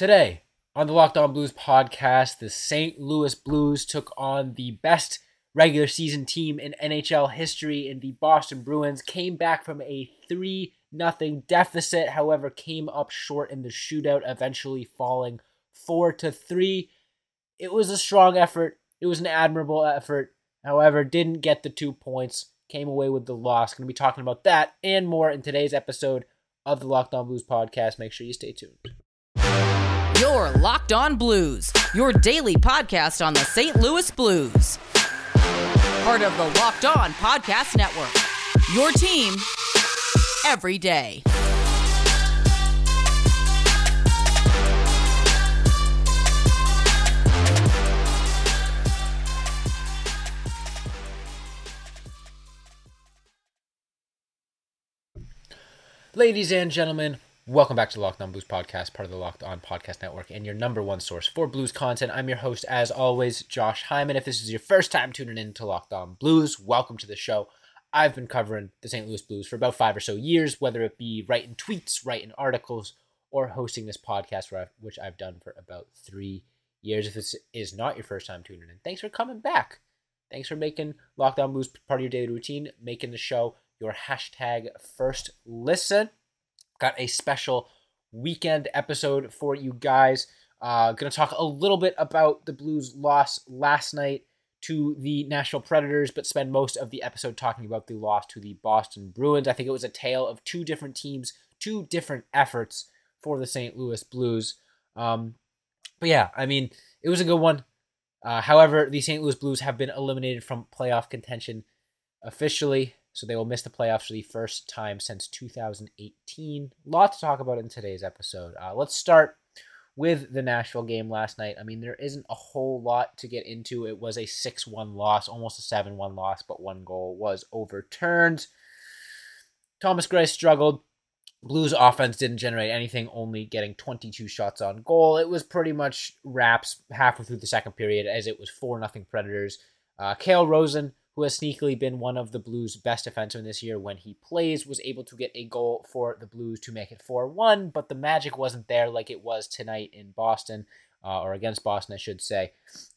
Today on the Locked On Blues podcast, the St. Louis Blues took on the best regular season team in NHL history in the Boston Bruins, came back from a 3-0 deficit, however came up short in the shootout, eventually falling 4-3. It was a strong effort. It was an admirable effort. However, didn't get the 2 points, came away with the loss. Going to be talking about that and more in today's episode of the Locked On Blues podcast. Make sure you stay tuned. Your Locked On Blues, your daily podcast on the St. Louis Blues. Part of the Locked On Podcast Network, your team every day. Ladies and gentlemen, welcome back to the Locked On Blues podcast, part of the Locked On Podcast Network, and your number one source for Blues content. I'm your host, as always, Josh Hyman. If this is your first time tuning in to Locked On Blues, welcome to the show. I've been covering the St. Louis Blues for about 5 or so years, whether it be writing tweets, writing articles, or hosting this podcast, which I've done for about 3 years. If this is not your first time tuning in, thanks for coming back. Thanks for making Locked On Blues part of your daily routine, making the show your hashtag first listen. Got a special weekend episode for you guys. Going to talk a little bit about the Blues' loss last night to the Nashville Predators, but spend most of the episode talking about the loss to the Boston Bruins. I think it was a tale of two different teams, two different efforts for the St. Louis Blues. But yeah, I mean, it was a good one. However, the St. Louis Blues have been eliminated from playoff contention officially. So they will miss the playoffs for the first time since 2018. A lot to talk about in today's episode. Let's start with the Nashville game last night. I mean, there isn't a whole lot to get into. It was a 6-1 loss, almost a 7-1 loss, but one goal was overturned. Thomas Gray struggled. Blues offense didn't generate anything, only getting 22 shots on goal. It was pretty much wraps halfway through the second period, as it was 4-0 Predators. Calle Rosén, who has sneakily been one of the Blues' best defensemen this year when he plays, was able to get a goal for the Blues to make it 4-1, but the magic wasn't there like it was tonight in Boston, or against Boston, I should say,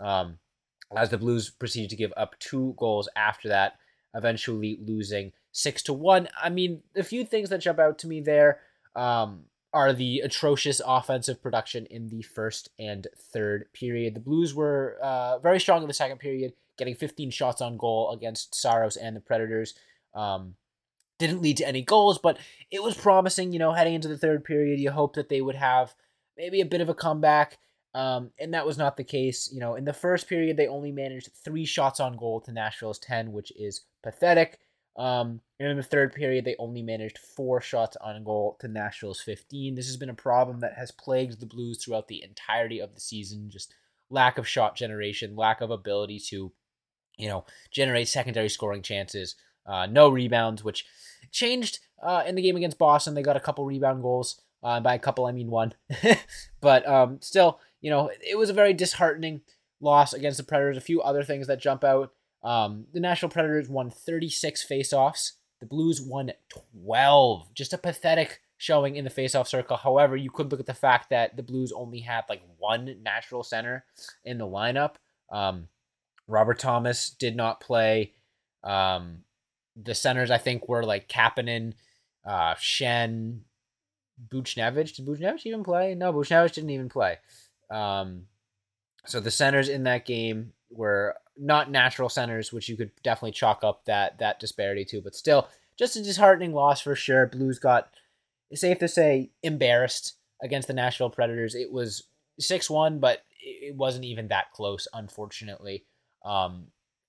as the Blues proceeded to give up 2 goals after that, eventually losing 6-1. I mean, a few things that jump out to me there are the atrocious offensive production in the first and third period. The Blues were very strong in the second period, getting 15 shots on goal against Saros and the Predators. Didn't lead to any goals, but it was promising, you know, heading into the third period. You hope that they would have maybe a bit of a comeback, and that was not the case. You know, in the first period, they only managed 3 shots on goal to Nashville's 10, which is pathetic. And in the third period, they only managed 4 shots on goal to Nashville's 15. This has been a problem that has plagued the Blues throughout the entirety of the season, just lack of shot generation, lack of ability to, you know, generate secondary scoring chances, no rebounds, which changed in the game against Boston. They got a couple rebound goals. By a couple, I mean one. But still, you know, it was a very disheartening loss against the Predators. A few other things that jump out. The Nashville Predators won 36 faceoffs. The Blues won 12. Just a pathetic showing in the faceoff circle. However, you could look at the fact that the Blues only had like one natural center in the lineup. Robert Thomas did not play. The centers, I think, were like Kapanen, Shen, Buchnevich. Did Buchnevich even play? No, Buchnevich didn't even play. So the centers in that game were not natural centers, which you could definitely chalk up that disparity to. But still, just a disheartening loss for sure. Blues got, it's safe to say, embarrassed against the Nashville Predators. It was 6-1, but it wasn't even that close, unfortunately.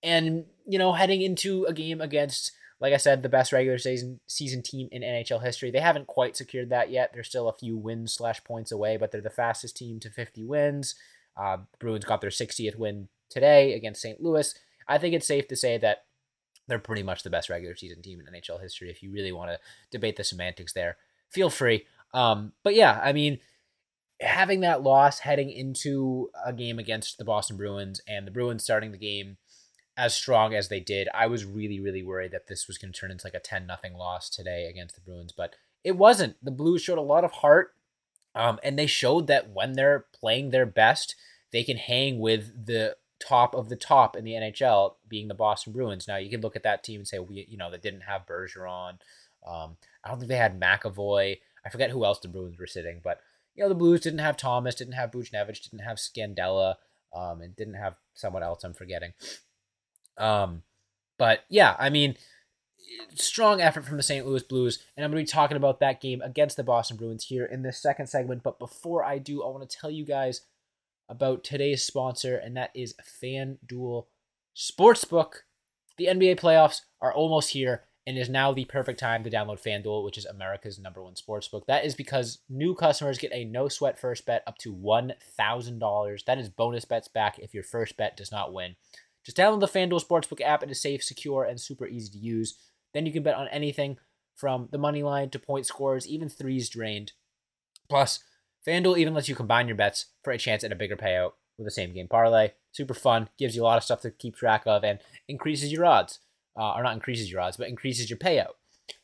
And, you know, heading into a game against, like I said, the best regular season team in NHL history, they haven't quite secured that yet. They're still a few wins/points away, but they're the fastest team to 50 wins. Bruins got their 60th win today against St. Louis. I think it's safe to say that they're pretty much the best regular season team in NHL history. If you really want to debate the semantics there, feel free. But yeah, I mean, having that loss heading into a game against the Boston Bruins and the Bruins starting the game as strong as they did, I was really, really worried that this was going to turn into like a 10-0 loss today against the Bruins, but it wasn't. The Blues showed a lot of heart, And they showed that when they're playing their best, they can hang with the top of the top in the NHL, being the Boston Bruins. Now, you can look at that team and say, they didn't have Bergeron. I don't think they had McAvoy. I forget who else the Bruins were sitting, but the Blues didn't have Thomas, didn't have Buchnevich, didn't have Scandella, and didn't have someone else I'm forgetting. But yeah, I mean, strong effort from the St. Louis Blues, and I'm going to be talking about that game against the Boston Bruins here in this second segment. But before I do, I want to tell you guys about today's sponsor, and that is FanDuel Sportsbook. The NBA playoffs are almost here, and is now the perfect time to download FanDuel, which is America's #1 sportsbook. That is because new customers get a no-sweat first bet up to $1,000. That is bonus bets back if your first bet does not win. Just download the FanDuel Sportsbook app. It is safe, secure, and super easy to use. Then you can bet on anything from the money line to point scores, even threes drained. Plus, FanDuel even lets you combine your bets for a chance at a bigger payout with a same-game parlay. Super fun, gives you a lot of stuff to keep track of, and increases your odds. Or not increases your odds, but increases your payout.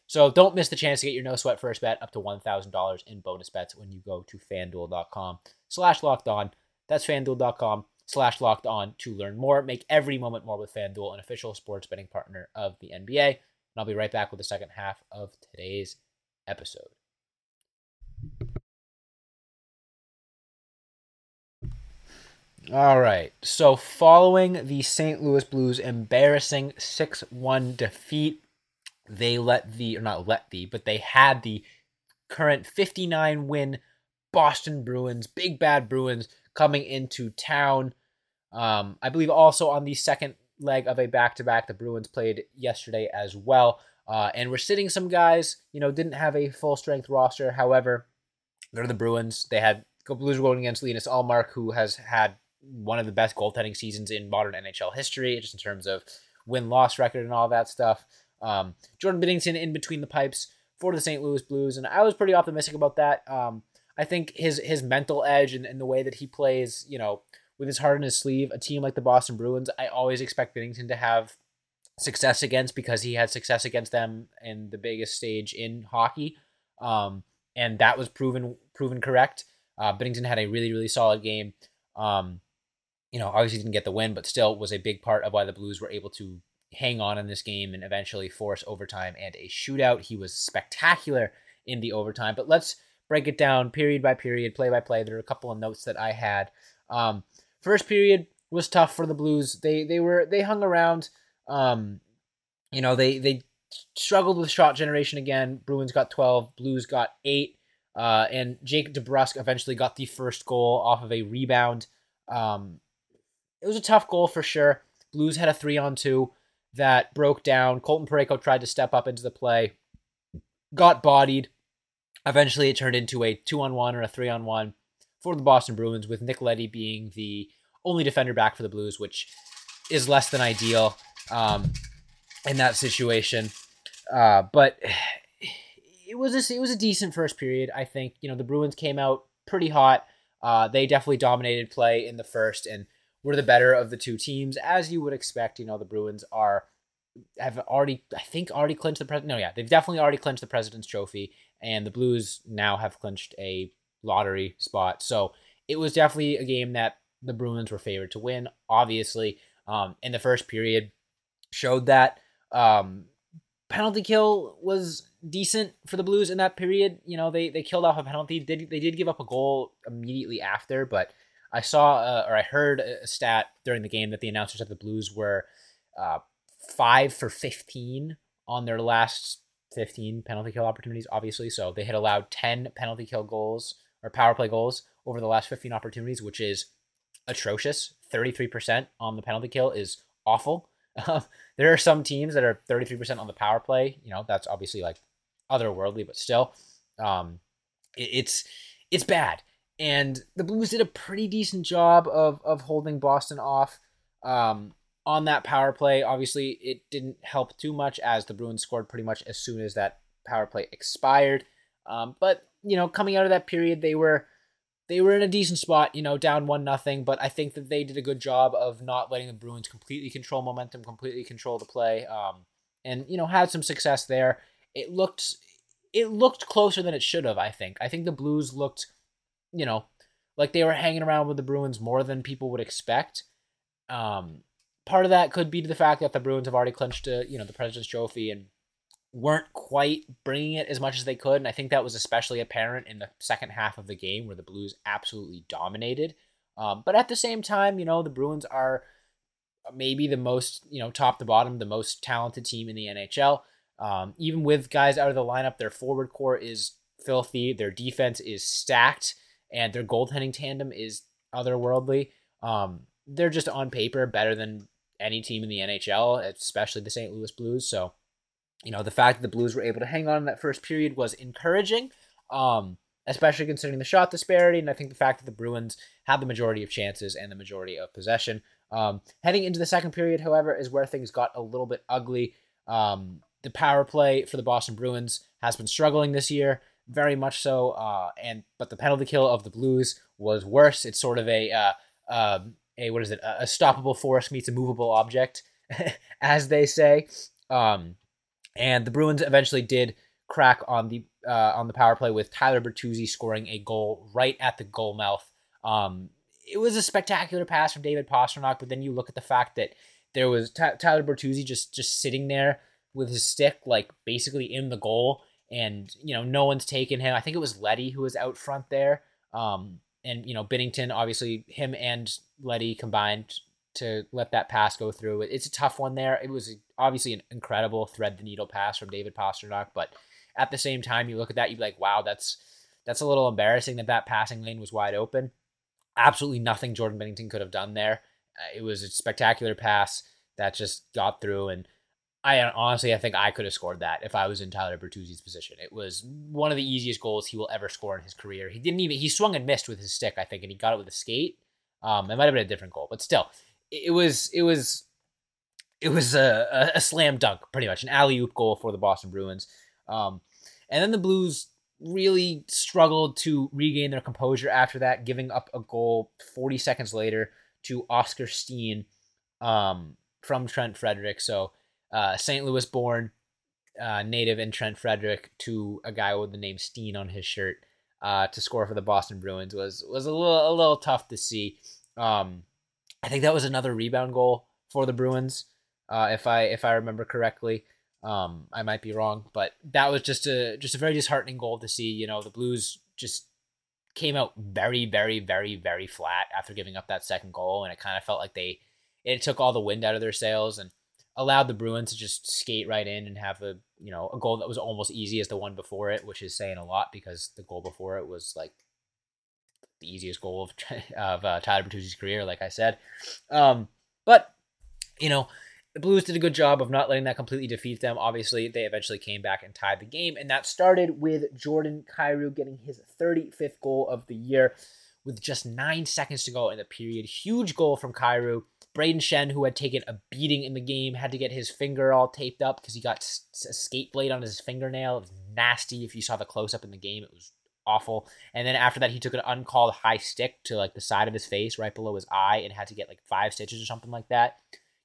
So don't miss the chance to get your no-sweat first bet up to $1,000 in bonus bets when you go to FanDuel.com/LockedOn. That's FanDuel.com/LockedOn to learn more. Make every moment more with FanDuel, an official sports betting partner of the NBA. And I'll be right back with the second half of today's episode. All right, so following the St. Louis Blues' embarrassing 6-1 defeat, they had the current 59-win Boston Bruins, Big Bad Bruins, coming into town. I believe also on the second leg of a back-to-back, the Bruins played yesterday as well. And we're sitting some guys, didn't have a full-strength roster. However, they're the Bruins. The Blues were going against Linus Ullmark, who has had one of the best goaltending seasons in modern NHL history, just in terms of win-loss record and all that stuff. Jordan Binnington in between the pipes for the St. Louis Blues, and I was pretty optimistic about that. I think his mental edge and the way that he plays, with his heart in his sleeve, a team like the Boston Bruins, I always expect Binnington to have success against, because he had success against them in the biggest stage in hockey, and that was proven correct. Binnington had a really, really solid game. Obviously didn't get the win, but still was a big part of why the Blues were able to hang on in this game and eventually force overtime and a shootout. He was spectacular in the overtime, but let's break it down period by period, play by play. There are a couple of notes that I had. First period was tough for the Blues. They hung around. They struggled with shot generation again. Bruins got 12, Blues got 8. And Jake DeBrusk eventually got the first goal off of a rebound. It was a tough goal for sure. Blues had a 3-on-2 that broke down. Colton Parayko tried to step up into the play, got bodied. Eventually it turned into a 2-on-1 or a 3-on-1 for the Boston Bruins, with Nick Leddy being the only defender back for the Blues, which is less than ideal in that situation. But It was a decent first period, I think. The Bruins came out pretty hot. They definitely dominated play in the first and were the better of the two teams, as you would expect. The Bruins have already clinched the president. No, yeah, they've definitely already clinched the President's Trophy, and the Blues now have clinched a lottery spot. So it was definitely a game that the Bruins were favored to win, obviously. And the first period showed that. Penalty kill was decent for the Blues in that period. They killed off a penalty. They did give up a goal immediately after, but I saw or I heard a stat during the game that the announcers of the Blues were 5 for 15 on their last 15 penalty kill opportunities, obviously. So they had allowed 10 penalty kill goals or power play goals over the last 15 opportunities, which is atrocious. 33% on the penalty kill is awful. There are some teams that are 33% on the power play. That's obviously like otherworldly, but still, it's bad. And the Blues did a pretty decent job of holding Boston off on that power play. Obviously, it didn't help too much, as the Bruins scored pretty much as soon as that power play expired. But coming out of that period, they were in a decent spot, down 1-0, but I think that they did a good job of not letting the Bruins completely control momentum, completely control the play, and had some success there. It looked closer than it should have, I think. I think the Blues looked you know, like they were hanging around with the Bruins more than people would expect. Part of that could be to the fact that the Bruins have already clinched, the President's Trophy and weren't quite bringing it as much as they could. And I think that was especially apparent in the second half of the game where the Blues absolutely dominated. But at the same time, the Bruins are maybe the most, top to bottom, the most talented team in the NHL. Even with guys out of the lineup, their forward core is filthy. Their defense is stacked and their goaltending tandem is otherworldly. They're just on paper better than any team in the NHL, especially the St. Louis Blues. So, the fact that the Blues were able to hang on in that first period was encouraging, especially considering the shot disparity. And I think the fact that the Bruins had the majority of chances and the majority of possession. Heading into the second period, however, is where things got a little bit ugly. The power play for the Boston Bruins has been struggling this year, very much so. But the penalty kill of the Blues was worse. It's sort of a stoppable force meets a movable object, as they say. And the Bruins eventually did crack on the power play with Tyler Bertuzzi scoring a goal right at the goal mouth. It was a spectacular pass from David Pastrnak, but then you look at the fact that there was Tyler Bertuzzi just sitting there with his stick, like basically in the goal, and no one's taken him. I think it was Leddy who was out front there. And, Binnington, obviously, him and Leddy combined to let that pass go through. It's a tough one there. It was obviously an incredible thread-the-needle pass from David Pastrnak. But at the same time, you look at that, you're like, wow, that's a little embarrassing that passing lane was wide open. Absolutely nothing Jordan Binnington could have done there. It was a spectacular pass that just got through. And I think I could have scored that if I was in Tyler Bertuzzi's position. It was one of the easiest goals he will ever score in his career. He swung and missed with his stick, I think, and he got it with a skate. It might have been a different goal, but still, it was a slam dunk, pretty much an alley-oop goal for the Boston Bruins. And then the Blues really struggled to regain their composure after that, giving up a goal 40 seconds later to Oscar Steen from Trent Frederic. So, St. Louis born native and Trent Frederic to a guy with the name Steen on his shirt to score for the Boston Bruins was a little tough to see. I think that was another rebound goal for the Bruins, if I remember correctly. I might be wrong, but that was just a very disheartening goal to see. The Blues just came out very, very, very, very flat after giving up that second goal, and it kind of felt like it took all the wind out of their sails and allowed the Bruins to just skate right in and have a goal that was almost easy as the one before it, which is saying a lot because the goal before it was like the easiest goal of Tyler Bertuzzi's career, like I said. But the Blues did a good job of not letting that completely defeat them. Obviously, they eventually came back and tied the game, and that started with Jordan Kyrou getting his 35th goal of the year with just 9 seconds to go in the period. Huge goal from Kyrou. Braden Shen, who had taken a beating in the game, had to get his finger all taped up because he got a skate blade on his fingernail. It was nasty. If you saw the close-up in the game, it was awful. And then after that, he took an uncalled high stick to like the side of his face right below his eye and had to get like 5 stitches or something like that.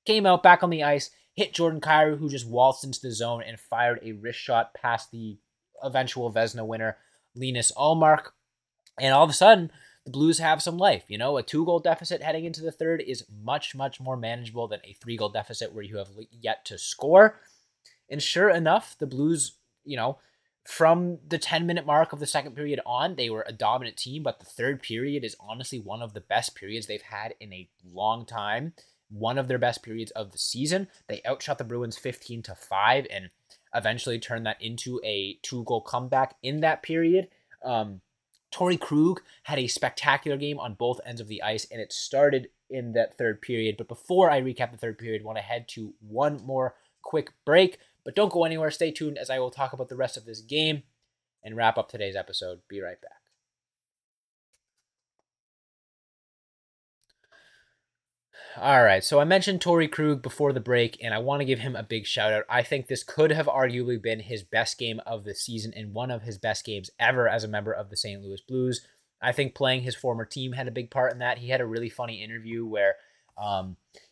Came out back on the ice, hit Jordan Kyrou, who just waltzed into the zone and fired a wrist shot past the eventual Vezina winner, Linus Ullmark. And all of a sudden, the Blues have some life. A 2-goal deficit heading into the third is much, much more manageable than a 3-goal deficit where you have yet to score. And sure enough, the Blues, from the 10-minute mark of the second period on, they were a dominant team, but the third period is honestly one of the best periods they've had in a long time, one of their best periods of the season. They outshot the Bruins 15-5 and eventually turned that into a 2-goal comeback in that period. Torrey Krug had a spectacular game on both ends of the ice, and it started in that third period. But before I recap the third period, I want to head to one more quick break. But don't go anywhere. Stay tuned as I will talk about the rest of this game and wrap up today's episode. Be right back. All right, so I mentioned Torrey Krug before the break, and I want to give him a big shout-out. I think this could have arguably been his best game of the season and one of his best games ever as a member of the St. Louis Blues. I think playing his former team had a big part in that. He had a really funny interview where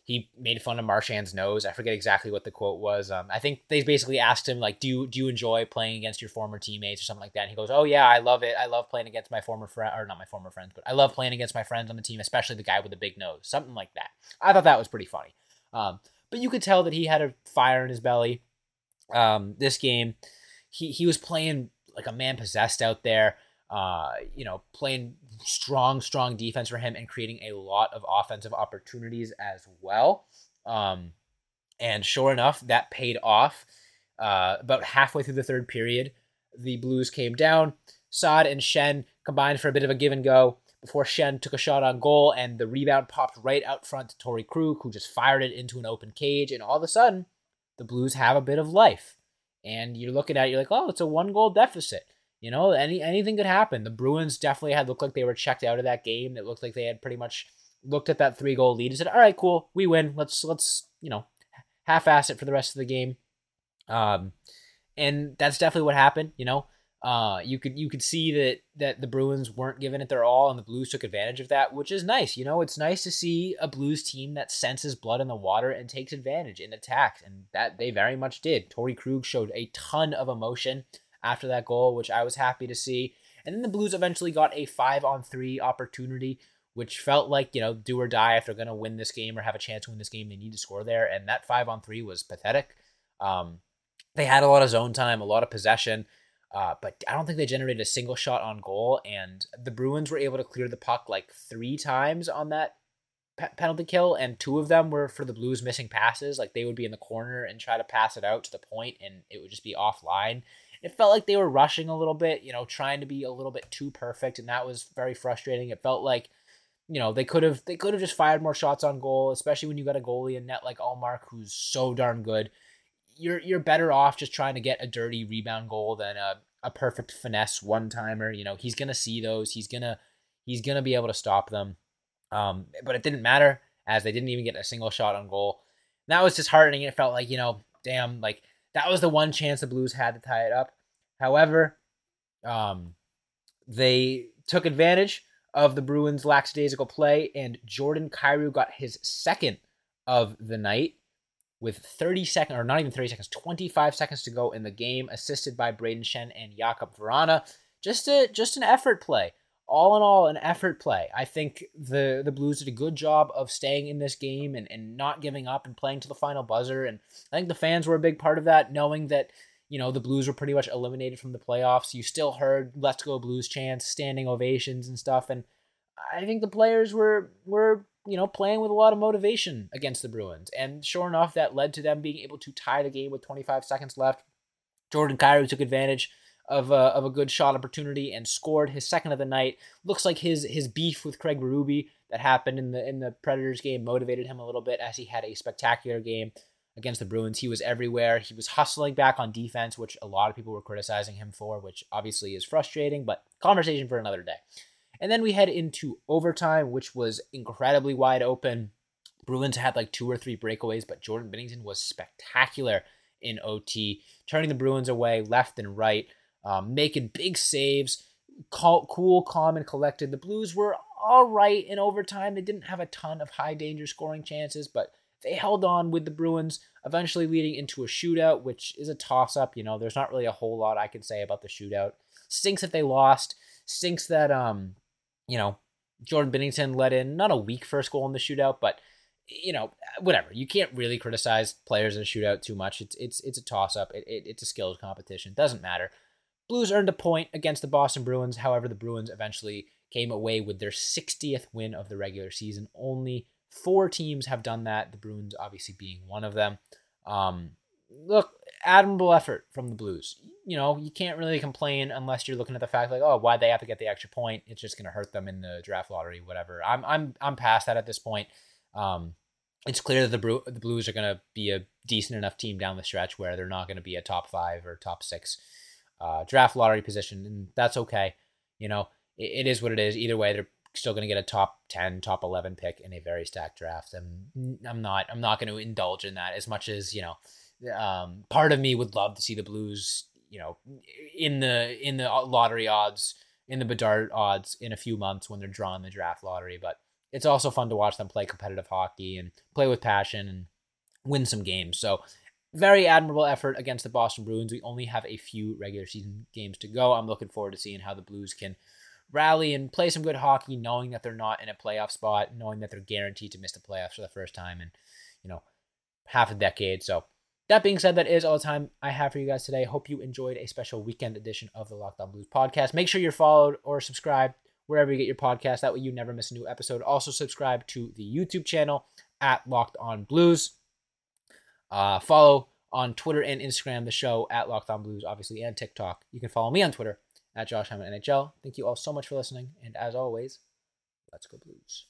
He made fun of Marchand's nose. I forget exactly what the quote was. I think they basically asked him, like, do you enjoy playing against your former teammates or something like that? And he goes, oh, yeah, I love it. I love playing against my former friend, or not my former friends, but I love playing against my friends on the team, especially the guy with the big nose, something like that. I thought that was pretty funny. But you could tell that he had a fire in his belly. This game, he was playing like a man possessed out there, playing strong defense for him and creating a lot of offensive opportunities as well. And sure enough, that paid off. About halfway through the third period, the Blues came down. Saad and Shen combined for a bit of a give and go before Shen took a shot on goal, and the rebound popped right out front to Torrey Krug, who just fired it into an open cage, and all of a sudden, the Blues have a bit of life. And you're looking at it, you're like, oh, it's a 1-goal deficit. You know, anything could happen. The Bruins definitely looked like they were checked out of that game. It looked like they had pretty much looked at that 3-goal lead and said, all right, cool, we win. Let's half-ass it for the rest of the game. And that's definitely what happened, You could see that the Bruins weren't giving it their all, and the Blues took advantage of that, which is nice. It's nice to see a Blues team that senses blood in the water and takes advantage and attacks, and that they very much did. Torrey Krug showed a ton of emotion after that goal, which I was happy to see. And then the Blues eventually got a 5-on-3 opportunity, which felt like, do or die. If they're going to win this game or have a chance to win this game, they need to score there. And that 5-on-3 was pathetic. They had a lot of zone time, a lot of possession. But I don't think they generated a single shot on goal, and the Bruins were able to clear the puck like 3 times on that penalty kill, and 2 of them were for the Blues missing passes. Like, they would be in the corner and try to pass it out to the point, and it would just be offline. It felt like they were rushing a little bit, trying to be a little bit too perfect, and that was very frustrating. It felt like, they could have just fired more shots on goal, especially when you got a goalie in net like Ullmark, who's so darn good. You're better off just trying to get a dirty rebound goal than a perfect finesse one-timer. He's going to see those. He's going to be able to stop them. But it didn't matter, as they didn't even get a single shot on goal. And that was disheartening. It felt like, damn, like that was the one chance the Blues had to tie it up. However, they took advantage of the Bruins' lackadaisical play, and Jordan Kyrou got his 2nd of the night, with 25 seconds to go in the game, assisted by Braden Shen and Jakub Vrana. Just an effort play. All in all, an effort play. I think the Blues did a good job of staying in this game and not giving up and playing to the final buzzer. And I think the fans were a big part of that, knowing that, the Blues were pretty much eliminated from the playoffs. You still heard "Let's Go Blues" chants, standing ovations and stuff. And I think the players were playing with a lot of motivation against the Bruins. And sure enough, that led to them being able to tie the game with 25 seconds left. Jordan Kyrou took advantage of a good shot opportunity and scored his 2nd of the night. Looks like his beef with Craig Berube that happened in the Predators game motivated him a little bit, as he had a spectacular game against the Bruins. He was everywhere. He was hustling back on defense, which a lot of people were criticizing him for, which obviously is frustrating, but conversation for another day. And then we head into overtime, which was incredibly wide open. Bruins had 2 or 3 breakaways, but Jordan Binnington was spectacular in OT, turning the Bruins away left and right, making big saves, cool, calm, and collected. The Blues were all right in overtime. They didn't have a ton of high-danger scoring chances, but they held on with the Bruins, eventually leading into a shootout, which is a toss-up. There's not really a whole lot I can say about the shootout. Stinks that they lost. Stinks that Jordan Binnington let in not a weak first goal in the shootout, but whatever. You can't really criticize players in a shootout too much. It's a toss up. It's a skilled competition. Doesn't matter. Blues earned a point against the Boston Bruins. However, the Bruins eventually came away with their 60th win of the regular season. Only 4 teams have done that. The Bruins obviously being one of them. Look, admirable effort from the Blues. You can't really complain unless you're looking at the fact like, oh, why'd they have to get the extra point? It's just going to hurt them in the draft lottery, whatever. I'm past that at this point. It's clear that the Blues are going to be a decent enough team down the stretch where they're not going to be a top 5 or top 6 draft lottery position, and that's okay. It is what it is. Either way, they're still going to get a top 10, top 11 pick in a very stacked draft, and I'm not going to indulge in that as much as, part of me would love to see the Blues, in the lottery odds, in the Bedard odds in a few months when they're drawing the draft lottery. But it's also fun to watch them play competitive hockey and play with passion and win some games. So very admirable effort against the Boston Bruins. We only have a few regular season games to go. I'm looking forward to seeing how the Blues can rally and play some good hockey, knowing that they're not in a playoff spot, knowing that they're guaranteed to miss the playoffs for the first time in, half a decade. So that being said, that is all the time I have for you guys today. Hope you enjoyed a special weekend edition of the Locked On Blues podcast. Make sure you're followed or subscribed wherever you get your podcast. That way you never miss a new episode. Also subscribe to the YouTube channel at Locked On Blues. Follow on Twitter and Instagram the show at Locked On Blues, obviously, and TikTok. You can follow me on Twitter at Josh Hyman NHL. Thank you all so much for listening. And as always, let's go Blues.